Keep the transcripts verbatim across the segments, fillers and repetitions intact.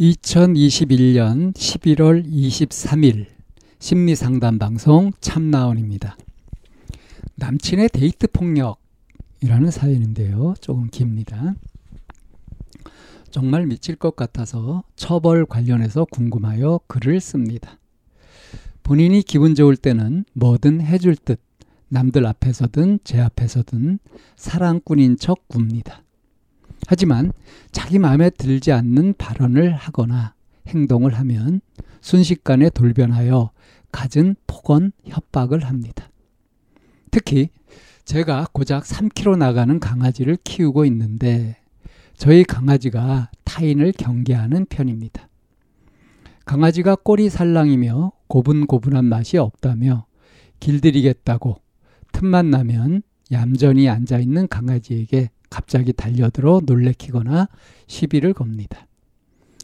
이천이십일년 십일월 이십삼일 심리상담방송 참나원입니다. 남친의 데이트폭력이라는 사연인데요. 조금 깁니다. 정말 미칠 것 같아서 처벌 관련해서 궁금하여 글을 씁니다. 본인이 기분 좋을 때는 뭐든 해줄 듯 남들 앞에서든 제 앞에서든 사랑꾼인 척 굽니다. 하지만 자기 마음에 들지 않는 발언을 하거나 행동을 하면 순식간에 돌변하여 갖은 폭언, 협박을 합니다. 특히 제가 고작 삼 킬로미터 나가는 강아지를 키우고 있는데 저희 강아지가 타인을 경계하는 편입니다. 강아지가 꼬리 살랑이며 고분고분한 맛이 없다며 길들이겠다고 틈만 나면 얌전히 앉아있는 강아지에게 갑자기 달려들어 놀래키거나 시비를 겁니다.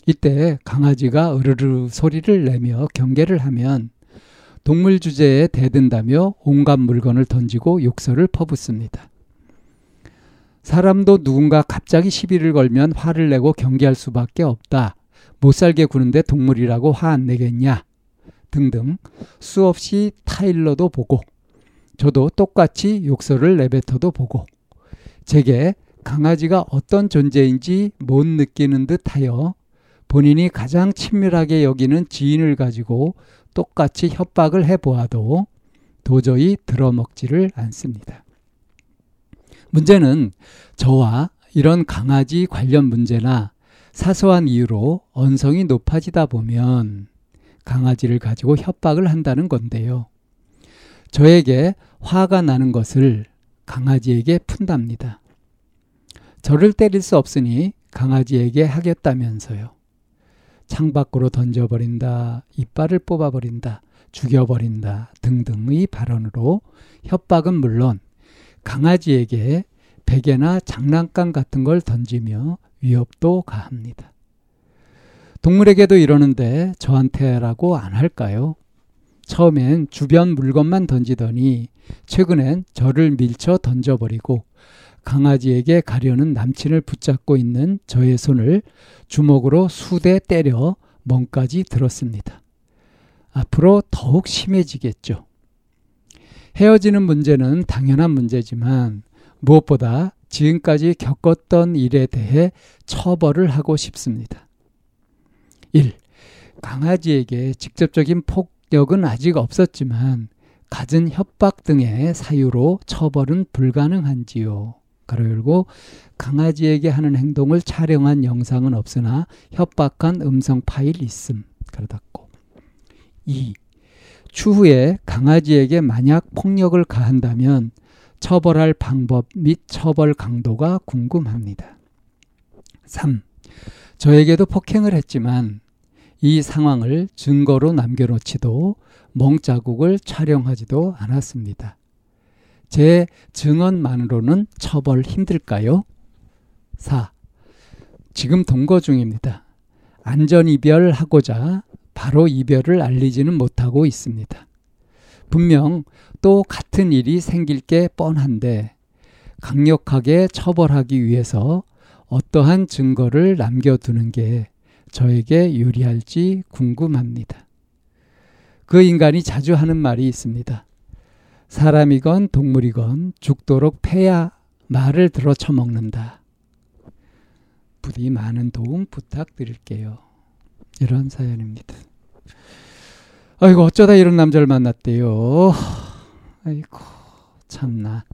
이때 강아지가 으르르 소리를 내며 경계를 하면 동물 주제에 대든다며 온갖 물건을 던지고 욕설을 퍼붓습니다. 사람도 누군가 갑자기 시비를 걸면 화를 내고 경계할 수밖에 없다. 못살게 구는데 동물이라고 화 안 내겠냐 등등 수없이 타일러도 보고 저도 똑같이 욕설을 내뱉어도 보고 제게 강아지가 어떤 존재인지 못 느끼는 듯하여 본인이 가장 친밀하게 여기는 지인을 가지고 똑같이 협박을 해보아도 도저히 들어먹지를 않습니다. 문제는 저와 이런 강아지 관련 문제나 사소한 이유로 언성이 높아지다 보면 강아지를 가지고 협박을 한다는 건데요. 저에게 화가 나는 것을 강아지에게 푼답니다. 저를 때릴 수 없으니 강아지에게 하겠다면서요. 창밖으로 던져버린다, 이빨을 뽑아버린다, 죽여버린다 등등의 발언으로 협박은 물론 강아지에게 베개나 장난감 같은 걸 던지며 위협도 가합니다. 동물에게도 이러는데 저한테라고 안 할까요? 처음엔 주변 물건만 던지더니 최근엔 저를 밀쳐 던져버리고 강아지에게 가려는 남친을 붙잡고 있는 저의 손을 주먹으로 수대 때려 멍까지 들었습니다. 앞으로 더욱 심해지겠죠. 헤어지는 문제는 당연한 문제지만 무엇보다 지금까지 겪었던 일에 대해 처벌을 하고 싶습니다. 일. 강아지에게 직접적인 폭력은 아직 없었지만 갖은 협박 등의 사유로 처벌은 불가능한지요. 가로 열고 강아지에게 하는 행동을 촬영한 영상은 없으나 협박한 음성 파일 있음. 가로 닫고. 이. 추후에 강아지에게 만약 폭력을 가한다면 처벌할 방법 및 처벌 강도가 궁금합니다. 삼. 저에게도 폭행을 했지만 이 상황을 증거로 남겨놓지도 멍자국을 촬영하지도 않았습니다. 제 증언만으로는 처벌 힘들까요? 사. 지금 동거 중입니다. 안전이별하고자 바로 이별을 알리지는 못하고 있습니다. 분명 또 같은 일이 생길 게 뻔한데 강력하게 처벌하기 위해서 어떠한 증거를 남겨두는 게 저에게 유리할지 궁금합니다. 그 인간이 자주 하는 말이 있습니다. 사람이건 동물이건 죽도록 패야 말을 들어 처먹는다. 부디 많은 도움 부탁드릴게요. 이런 사연입니다. 아이고 어쩌다 이런 남자를 만났대요. 아이고 참나.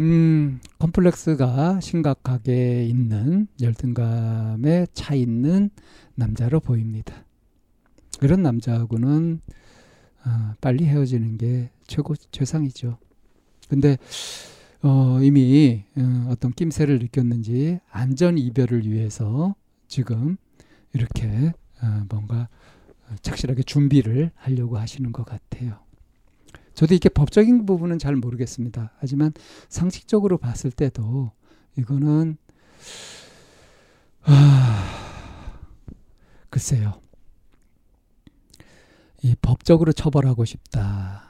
음, 컴플렉스가 심각하게 있는 열등감에 차 있는 남자로 보입니다. 그런 남자하고는 어, 빨리 헤어지는 게 최고, 최상이죠. 근데 어, 이미 어떤 낌새를 느꼈는지 안전 이별을 위해서 지금 이렇게 뭔가 착실하게 준비를 하려고 하시는 것 같아요. 저도 이렇게 법적인 부분은 잘 모르겠습니다. 하지만 상식적으로 봤을 때도 이거는 아, 글쎄요. 이 법적으로 처벌하고 싶다.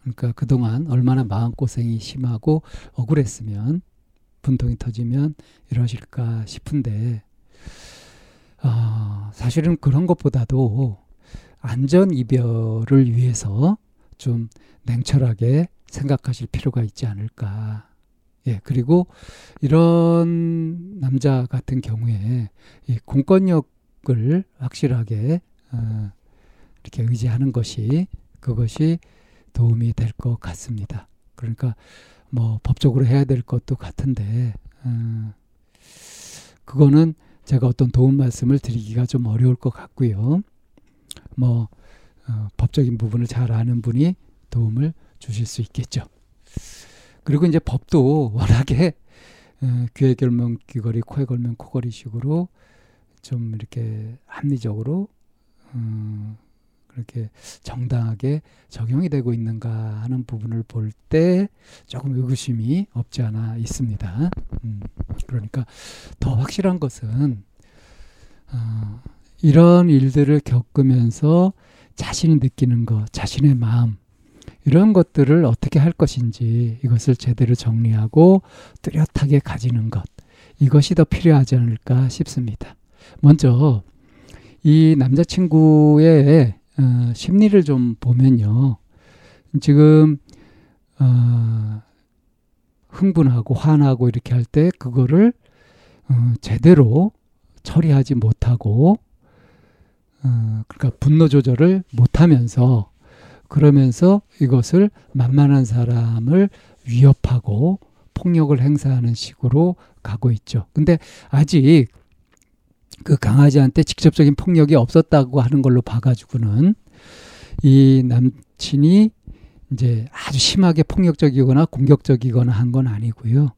그러니까 그동안 얼마나 마음고생이 심하고 억울했으면 분통이 터지면 이러실까 싶은데 어, 사실은 그런 것보다도 안전이별을 위해서 좀 냉철하게 생각하실 필요가 있지 않을까. 예, 그리고 이런 남자 같은 경우에 이 공권력을 확실하게 어, 이렇게 의지하는 것이 그것이 도움이 될 것 같습니다. 그러니까 뭐 법적으로 해야 될 것도 같은데 음, 그거는 제가 어떤 도움 말씀을 드리기가 좀 어려울 것 같고요. 뭐 어, 법적인 부분을 잘 아는 분이 도움을 주실 수 있겠죠. 그리고 이제 법도 워낙에 어, 귀에 걸면 귀걸이, 코에 걸면 코걸이 식으로 좀 이렇게 합리적으로 음, 그렇게 정당하게 적용이 되고 있는가 하는 부분을 볼 때 조금 의구심이 없지 않아 있습니다. 음, 그러니까 더 확실한 것은 어, 이런 일들을 겪으면서 자신이 느끼는 것, 자신의 마음 이런 것들을 어떻게 할 것인지 이것을 제대로 정리하고 뚜렷하게 가지는 것 이것이 더 필요하지 않을까 싶습니다. 먼저 이 남자친구의 어, 심리를 좀 보면요. 지금 어, 흥분하고 화나고 이렇게 할 때 그거를 어, 제대로 처리하지 못하고 어, 그러니까 분노 조절을 못하면서 그러면서 이것을 만만한 사람을 위협하고 폭력을 행사하는 식으로 가고 있죠. 근데 아직 그 강아지한테 직접적인 폭력이 없었다고 하는 걸로 봐가지고는 이 남친이 이제 아주 심하게 폭력적이거나 공격적이거나 한 건 아니고요.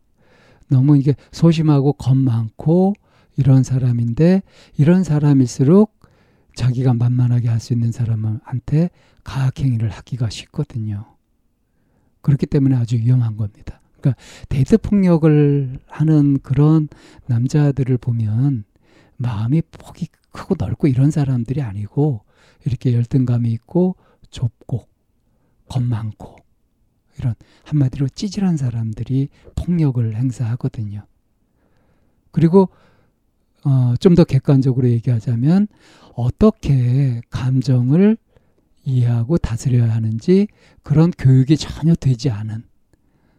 너무 이게 소심하고 겁 많고 이런 사람인데 이런 사람일수록 자기가 만만하게 할 수 있는 사람한테 가학행위를 하기가 쉽거든요. 그렇기 때문에 아주 위험한 겁니다. 그러니까 데이트 폭력을 하는 그런 남자들을 보면 마음이 폭이 크고 넓고 이런 사람들이 아니고 이렇게 열등감이 있고 좁고 겁 많고 이런 한마디로 찌질한 사람들이 폭력을 행사하거든요. 그리고 어, 좀 더 객관적으로 얘기하자면 어떻게 감정을 이해하고 다스려야 하는지 그런 교육이 전혀 되지 않은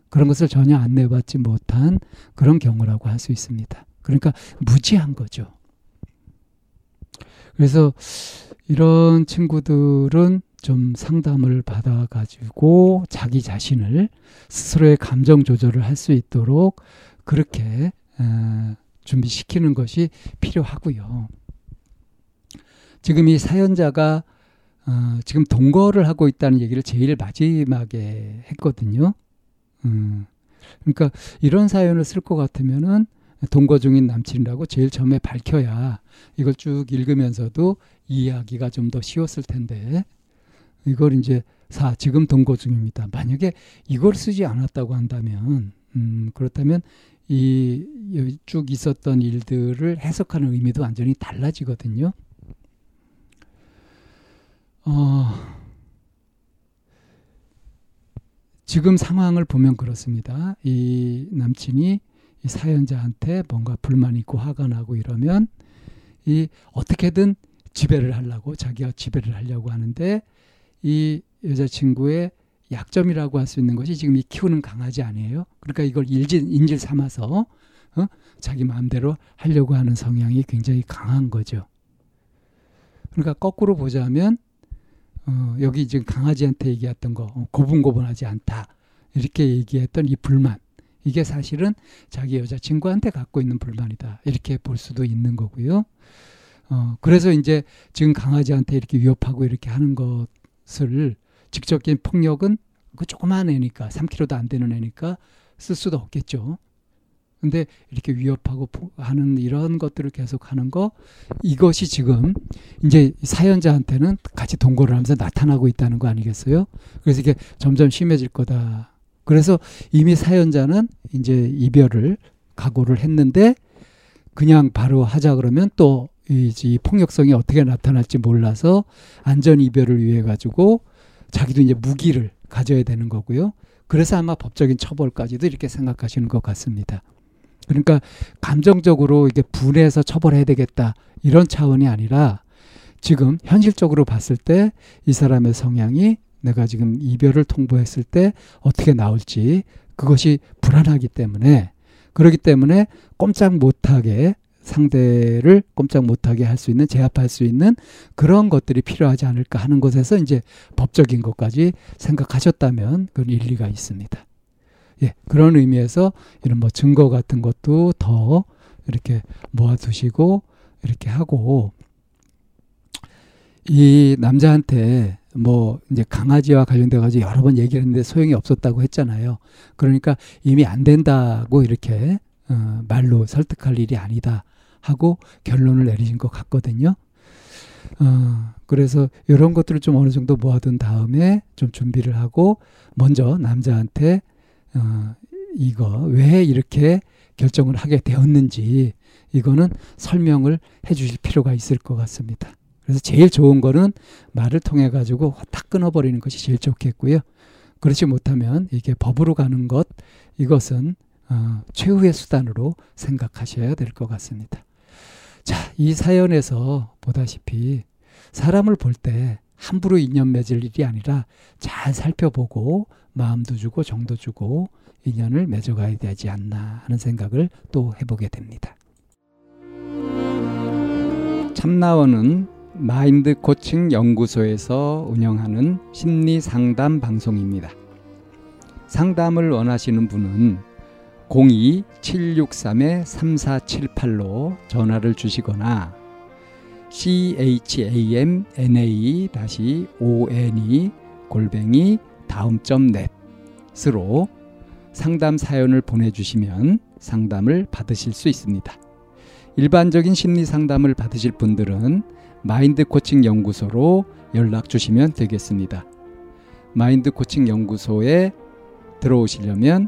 그런 것을 전혀 안내받지 못한 그런 경우라고 할 수 있습니다. 그러니까 무지한 거죠. 그래서 이런 친구들은 좀 상담을 받아가지고 자기 자신을 스스로의 감정 조절을 할 수 있도록 그렇게 어, 준비시키는 것이 필요하고요. 지금 이 사연자가 어, 지금 동거를 하고 있다는 얘기를 제일 마지막에 했거든요. 음, 그러니까 이런 사연을 쓸 것 같으면은 동거 중인 남친이라고 제일 처음에 밝혀야 이걸 쭉 읽으면서도 이해하기가 좀 더 쉬웠을 텐데 이걸 이제 사 지금 동거 중입니다. 만약에 이걸 쓰지 않았다고 한다면 음, 그렇다면 이 쭉 있었던 일들을 해석하는 의미도 완전히 달라지거든요. 어, 지금 상황을 보면 그렇습니다. 이 남친이 이 사연자한테 뭔가 불만 있고 화가 나고 이러면 이 어떻게든 지배를 하려고 자기가 지배를 하려고 하는데 이 여자친구의 약점이라고 할 수 있는 것이 지금 이 키우는 강아지 아니에요. 그러니까 이걸 일진, 인질 삼아서 어? 자기 마음대로 하려고 하는 성향이 굉장히 강한 거죠. 그러니까 거꾸로 보자면 어, 여기 지금 강아지한테 얘기했던 거 어, 고분고분하지 않다 이렇게 얘기했던 이 불만 이게 사실은 자기 여자친구한테 갖고 있는 불만이다. 이렇게 볼 수도 있는 거고요. 어, 그래서 이제 지금 강아지한테 이렇게 위협하고 이렇게 하는 것을 직접적인 폭력은 그 조그마한 애니까 삼 킬로그램도 안 되는 애니까 쓸 수도 없겠죠. 근데 이렇게 위협하고 하는 이런 것들을 계속 하는 거, 이것이 지금 이제 사연자한테는 같이 동거를 하면서 나타나고 있다는 거 아니겠어요? 그래서 이게 점점 심해질 거다. 그래서 이미 사연자는 이제 이별을 각오를 했는데 그냥 바로 하자 그러면 또 이, 이 폭력성이 어떻게 나타날지 몰라서 안전 이별을 위해 가지고 자기도 이제 무기를 가져야 되는 거고요. 그래서 아마 법적인 처벌까지도 이렇게 생각하시는 것 같습니다. 그러니까 감정적으로 이게 분해해서 처벌해야 되겠다 이런 차원이 아니라 지금 현실적으로 봤을 때 이 사람의 성향이 내가 지금 이별을 통보했을 때 어떻게 나올지 그것이 불안하기 때문에, 그렇기 때문에 꼼짝 못하게 상대를 꼼짝 못하게 할 수 있는, 제압할 수 있는 그런 것들이 필요하지 않을까 하는 것에서 이제 법적인 것까지 생각하셨다면 그건 일리가 있습니다. 예, 그런 의미에서 이런 뭐 증거 같은 것도 더 이렇게 모아두시고 이렇게 하고, 이 남자한테 뭐 이제 강아지와 관련돼 가지고 여러 번 얘기를 했는데 소용이 없었다고 했잖아요. 그러니까 이미 안 된다고 이렇게 어, 말로 설득할 일이 아니다 하고 결론을 내리신 것 같거든요. 어, 그래서 이런 것들을 좀 어느 정도 모아둔 다음에 좀 준비를 하고 먼저 남자한테 어, 이거 왜 이렇게 결정을 하게 되었는지 이거는 설명을 해 주실 필요가 있을 것 같습니다. 그래서 제일 좋은 거는 말을 통해 가지고 딱 끊어버리는 것이 제일 좋겠고요. 그렇지 못하면 이게 법으로 가는 것, 이것은 어, 최후의 수단으로 생각하셔야 될 것 같습니다. 자, 이 사연에서 보다시피 사람을 볼 때 함부로 인연 맺을 일이 아니라 잘 살펴보고 마음도 주고 정도 주고 인연을 맺어가야 되지 않나 하는 생각을 또 해보게 됩니다. 참나원은 마인드 코칭 연구소에서 운영하는 심리 상담 방송입니다. 상담을 원하시는 분은 공이 칠육삼 삼사칠팔로 전화를 주시거나 chamna-one 골뱅이 다음 점 넷으로 상담 사연을 보내주시면 상담을 받으실 수 있습니다. 일반적인 심리 상담을 받으실 분들은 마인드 코칭 연구소로 연락 주시면 되겠습니다. 마인드 코칭 연구소에 들어오시려면